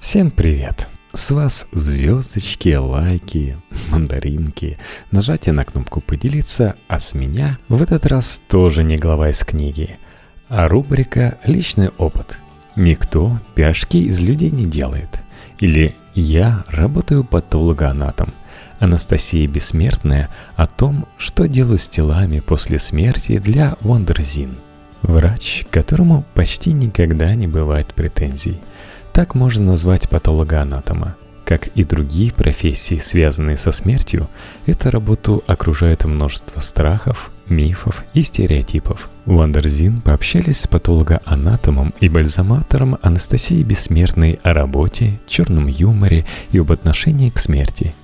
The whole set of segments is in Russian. Всем привет! С вас звездочки, лайки, мандаринки, нажатие на кнопку «Поделиться», а с меня в этот раз тоже не глава из книги, а рубрика «Личный опыт». Никто пирожки из людей не делает. Или я работаю патологоанатом. Анастасия Бессмертная о том, что делают с телами после смерти для Wonderzine. Врач, которому почти никогда не бывает претензий. Так можно назвать патологоанатома. Как и другие профессии, связанные со смертью, эту работу окружает множество страхов, мифов и стереотипов. Wonderzine пообщались с патологоанатомом и бальзаматором Анастасией Бессмертной о работе, черном юморе и об отношении к смерти.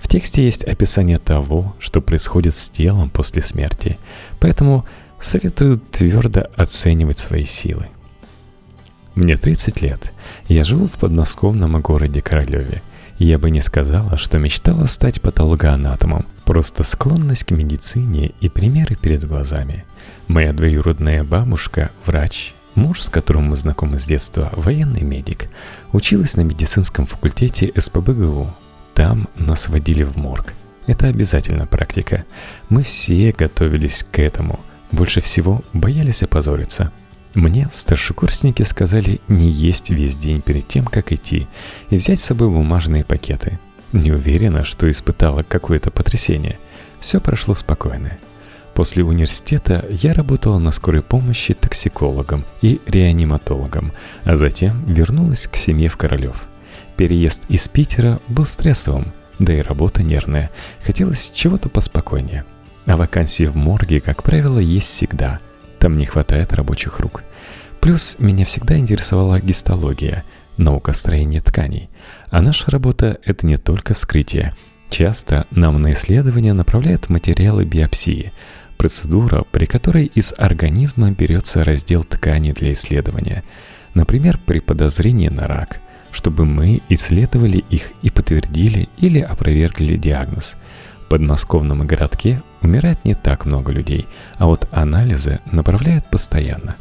В тексте есть описание того, что происходит с телом после смерти, поэтому советую твердо оценивать свои силы. Мне 30 лет. Я живу в подмосковном городе Королёве. Я бы не сказала, что мечтала стать патологоанатомом. Просто склонность к медицине и примеры перед глазами. Моя двоюродная бабушка – врач. Муж, с которым мы знакомы с детства – военный медик. Училась на медицинском факультете СПбГУ. Там нас водили в морг. Это обязательная практика. Мы все готовились к этому. Больше всего боялись опозориться. Мне старшекурсники сказали не есть весь день перед тем, как идти, и взять с собой бумажные пакеты. Не уверена, что испытала какое-то потрясение. Все прошло спокойно. После университета я работала на скорой помощи токсикологом и реаниматологом, а затем вернулась к семье в Королёв. Переезд из Питера был стрессовым, да и работа нервная. Хотелось чего-то поспокойнее. А вакансии в морге, как правило, есть всегда. Там не хватает рабочих рук. Плюс меня всегда интересовала гистология, наука строения тканей. А наша работа – это не только вскрытие. Часто нам на исследования направляют материалы биопсии, процедура, при которой из организма берется раздел ткани для исследования. Например, при подозрении на рак, чтобы мы исследовали их и подтвердили или опровергли диагноз. В подмосковном городке умирает не так много людей, а вот анализы направляют постоянно.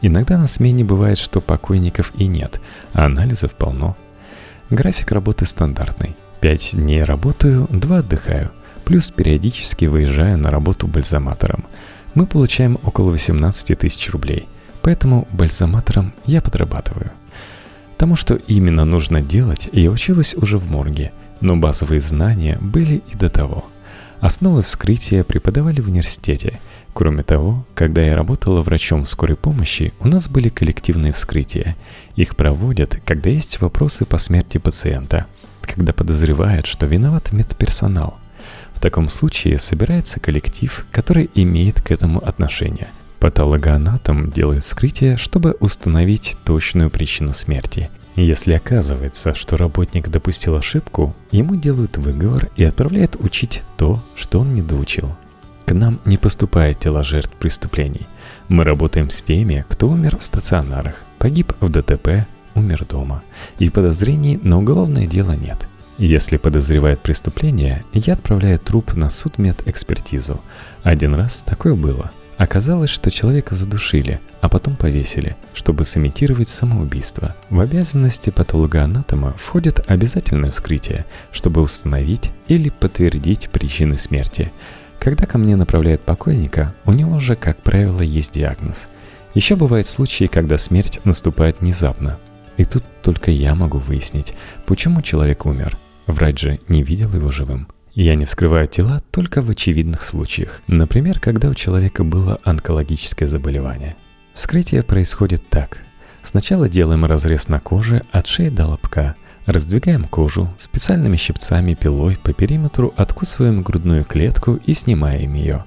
Иногда на смене бывает, что покойников и нет, а анализов полно. График работы стандартный. 5 дней работаю, 2 отдыхаю, плюс периодически выезжаю на работу бальзаматором. Мы получаем около 18 тысяч рублей, поэтому бальзаматором я подрабатываю. Тому, что именно нужно делать, я училась уже в морге, но базовые знания были и до того. Основы вскрытия преподавали в университете. Кроме того, когда я работала врачом скорой помощи, у нас были коллективные вскрытия. Их проводят, когда есть вопросы по смерти пациента, когда подозревают, что виноват медперсонал. В таком случае собирается коллектив, который имеет к этому отношение. Патологоанатом делает вскрытие, чтобы установить точную причину смерти. Если оказывается, что работник допустил ошибку, ему делают выговор и отправляют учить то, что он не доучил. К нам не поступают тела жертв преступлений. Мы работаем с теми, кто умер в стационарах, погиб в ДТП, умер дома. И подозрений на уголовное дело нет. Если подозревают преступление, я отправляю труп на судмедэкспертизу. Один раз такое было. Оказалось, что человека задушили, а потом повесили, чтобы сымитировать самоубийство. В обязанности патологоанатома входит обязательное вскрытие, чтобы установить или подтвердить причины смерти. Когда ко мне направляют покойника, у него же, как правило, есть диагноз. Еще бывают случаи, когда смерть наступает внезапно. И тут только я могу выяснить, почему человек умер. Врач же не видел его живым. Я не вскрываю тела только в очевидных случаях, например, когда у человека было онкологическое заболевание. Вскрытие происходит так. Сначала делаем разрез на коже от шеи до лобка, раздвигаем кожу, специальными щипцами пилой по периметру откусываем грудную клетку и снимаем ее.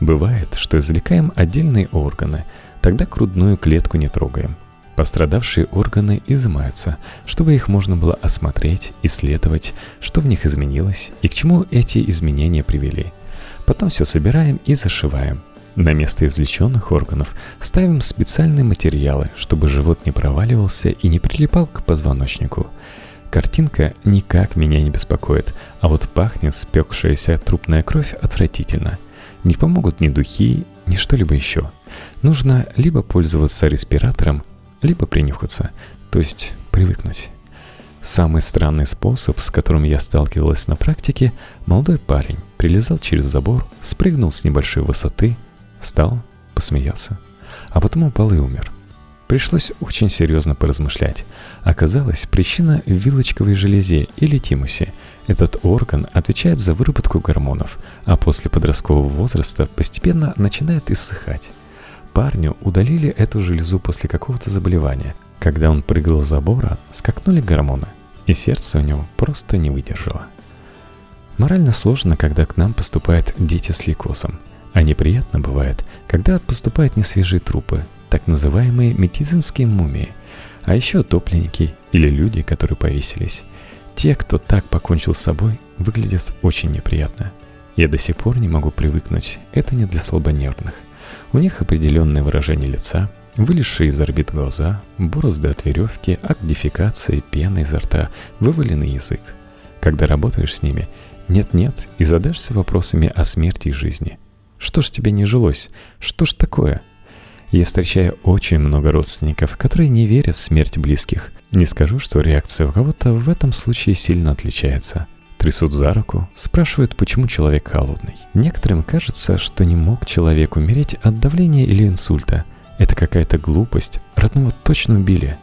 Бывает, что извлекаем отдельные органы, тогда грудную клетку не трогаем. Пострадавшие органы изымаются, чтобы их можно было осмотреть, исследовать, что в них изменилось и к чему эти изменения привели. Потом все собираем и зашиваем. На место извлеченных органов ставим специальные материалы, чтобы живот не проваливался и не прилипал к позвоночнику. Картинка никак меня не беспокоит, а вот пахнет спекшаяся трупная кровь отвратительно. Не помогут ни духи, ни что-либо еще. Нужно либо пользоваться респиратором, либо принюхаться, то есть привыкнуть. Самый странный способ, с которым я сталкивалась на практике, молодой парень прилезал через забор, спрыгнул с небольшой высоты, встал, посмеялся, а потом упал и умер. Пришлось очень серьезно поразмышлять. Оказалось, причина в вилочковой железе или тимусе. Этот орган отвечает за выработку гормонов, а после подросткового возраста постепенно начинает иссыхать. Парню удалили эту железу после какого-то заболевания. Когда он прыгал с забора, скакнули гормоны, и сердце у него просто не выдержало. Морально сложно, когда к нам поступают дети с лейкозом. А неприятно бывает, когда поступают несвежие трупы, так называемые медицинские мумии, а еще топленники или люди, которые повесились. Те, кто так покончил с собой, выглядят очень неприятно. Я до сих пор не могу привыкнуть, это не для слабонервных. У них определенное выражение лица, вылезшие из орбит глаза, борозды от веревки, акт дефекации, пена изо рта, вываленный язык. Когда работаешь с ними, нет-нет, и задашься вопросами о смерти и жизни. Что ж тебе не жилось? Что ж такое? Я встречаю очень много родственников, которые не верят в смерть близких. Не скажу, что реакция у кого-то в этом случае сильно отличается. Трясут за руку, спрашивают, почему человек холодный. Некоторым кажется, что не мог человек умереть от давления или инсульта. Это какая-то глупость, родного точно убили.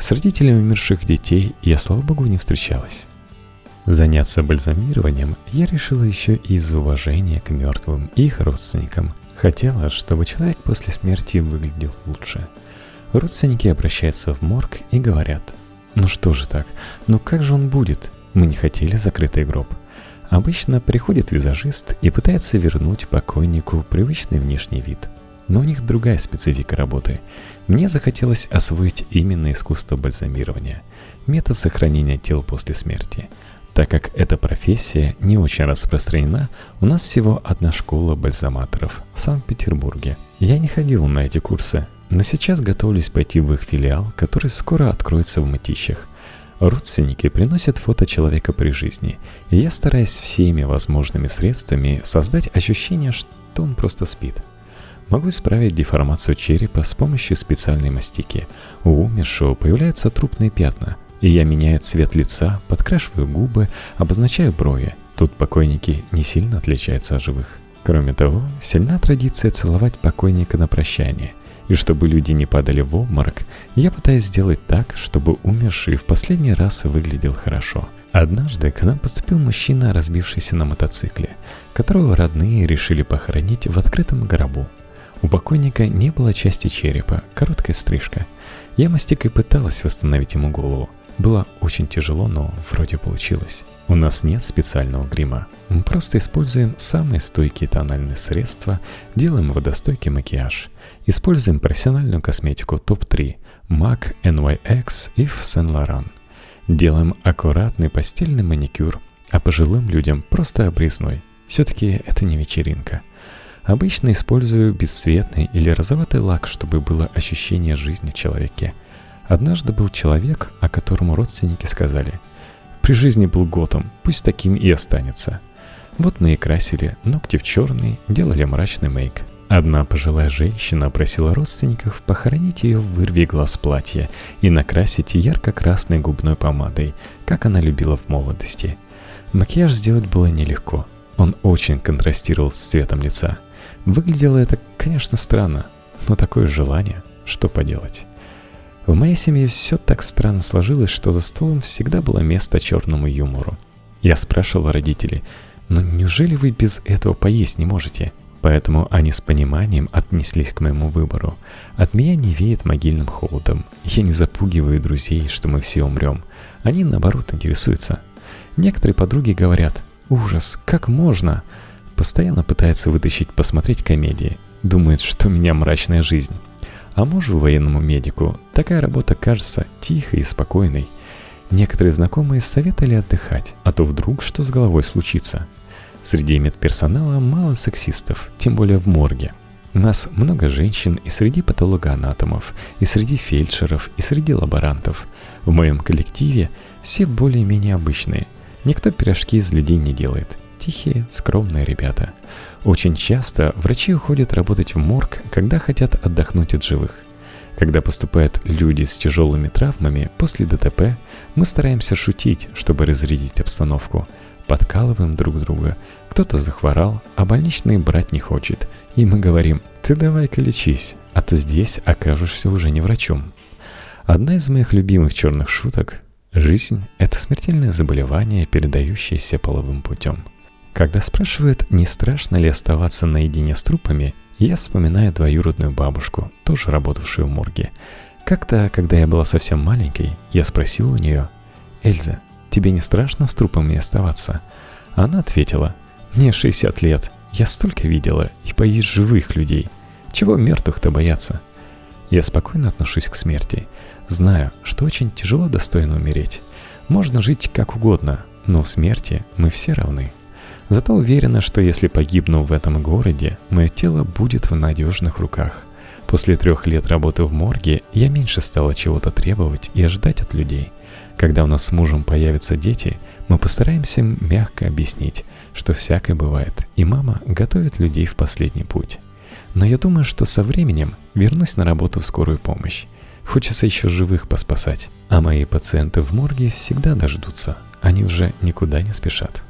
С родителями умерших детей я, слава богу, не встречалась. Заняться бальзамированием я решила еще и из уважения к мертвым и их родственникам. Хотела, чтобы человек после смерти выглядел лучше. Родственники обращаются в морг и говорят: «Ну что же так? Ну как же он будет? Мы не хотели закрытый гроб». Обычно приходит визажист и пытается вернуть покойнику привычный внешний вид. Но у них другая специфика работы. Мне захотелось освоить именно искусство бальзамирования, метод сохранения тел после смерти. Так как эта профессия не очень распространена, у нас всего одна школа бальзаматоров в Санкт-Петербурге. Я не ходил на эти курсы, но сейчас готовлюсь пойти в их филиал, который скоро откроется в Мытищах. Родственники приносят фото человека при жизни, и я стараюсь всеми возможными средствами создать ощущение, что он просто спит. Могу исправить деформацию черепа с помощью специальной мастики. У умершего появляются трупные пятна, и я меняю цвет лица, подкрашиваю губы, обозначаю брови. Тут покойники не сильно отличаются от живых. Кроме того, сильна традиция целовать покойника на прощание. И чтобы люди не падали в обморок, я пытаюсь сделать так, чтобы умерший в последний раз выглядел хорошо. Однажды к нам поступил мужчина, разбившийся на мотоцикле, которого родные решили похоронить в открытом гробу. У покойника не было части черепа, короткая стрижка. Я мастикой пыталась восстановить ему голову. Было очень тяжело, но вроде получилось. У нас нет специального грима. Мы просто используем самые стойкие тональные средства, делаем водостойкий макияж. Используем профессиональную косметику топ-3 – MAC, NYX, Yves Saint Laurent. Делаем аккуратный постельный маникюр, а пожилым людям просто обрезной. Все-таки это не вечеринка. Обычно использую бесцветный или розоватый лак, чтобы было ощущение жизни в человеке. Однажды был человек, о котором родственники сказали: «При жизни был готом, пусть таким и останется». Вот мы и красили ногти в черный, делали мрачный мейк. Одна пожилая женщина просила родственников похоронить ее в вырви глаз платья и накрасить ярко-красной губной помадой, как она любила в молодости. Макияж сделать было нелегко. Он очень контрастировал с цветом лица. Выглядело это, конечно, странно, но такое желание, что поделать. В моей семье все так странно сложилось, что за столом всегда было место черному юмору. Я спрашивал родителей: «Ну неужели вы без этого поесть не можете?» Поэтому они с пониманием отнеслись к моему выбору. От меня не веет могильным холодом. Я не запугиваю друзей, что мы все умрем. Они, наоборот, интересуются. Некоторые подруги говорят: «Ужас, как можно?» Постоянно пытается вытащить посмотреть комедии. Думает, что у меня мрачная жизнь. А мужу, военному медику, такая работа кажется тихой и спокойной. Некоторые знакомые советовали отдыхать, а то вдруг что с головой случится. Среди медперсонала мало сексистов, тем более в морге. У нас много женщин и среди патологоанатомов, и среди фельдшеров, и среди лаборантов. В моем коллективе все более-менее обычные. Никто пирожки из людей не делает. Тихие, скромные ребята. Очень часто врачи уходят работать в морг, когда хотят отдохнуть от живых. Когда поступают люди с тяжелыми травмами после ДТП, мы стараемся шутить, чтобы разрядить обстановку. Подкалываем друг друга. Кто-то захворал, а больничные брать не хочет. И мы говорим: «Ты давай-ка лечись, а то здесь окажешься уже не врачом». Одна из моих любимых черных шуток – «Жизнь – это смертельное заболевание, передающееся половым путем». Когда спрашивают, не страшно ли оставаться наедине с трупами, я вспоминаю двоюродную бабушку, тоже работавшую в морге. Как-то, когда я была совсем маленькой, я спросил у нее: «Эльза, тебе не страшно с трупами оставаться?» Она ответила: «Мне 60 лет, я столько видела и боюсь живых людей. Чего мертвых-то бояться?» Я спокойно отношусь к смерти. Знаю, что очень тяжело достойно умереть. Можно жить как угодно, но в смерти мы все равны. Зато уверена, что если погибну в этом городе, мое тело будет в надежных руках. После 3 лет работы в морге я меньше стала чего-то требовать и ожидать от людей. Когда у нас с мужем появятся дети, мы постараемся мягко объяснить, что всякое бывает, и мама готовит людей в последний путь. Но я думаю, что со временем вернусь на работу в скорую помощь. Хочется еще живых поспасать, а мои пациенты в морге всегда дождутся, они уже никуда не спешат.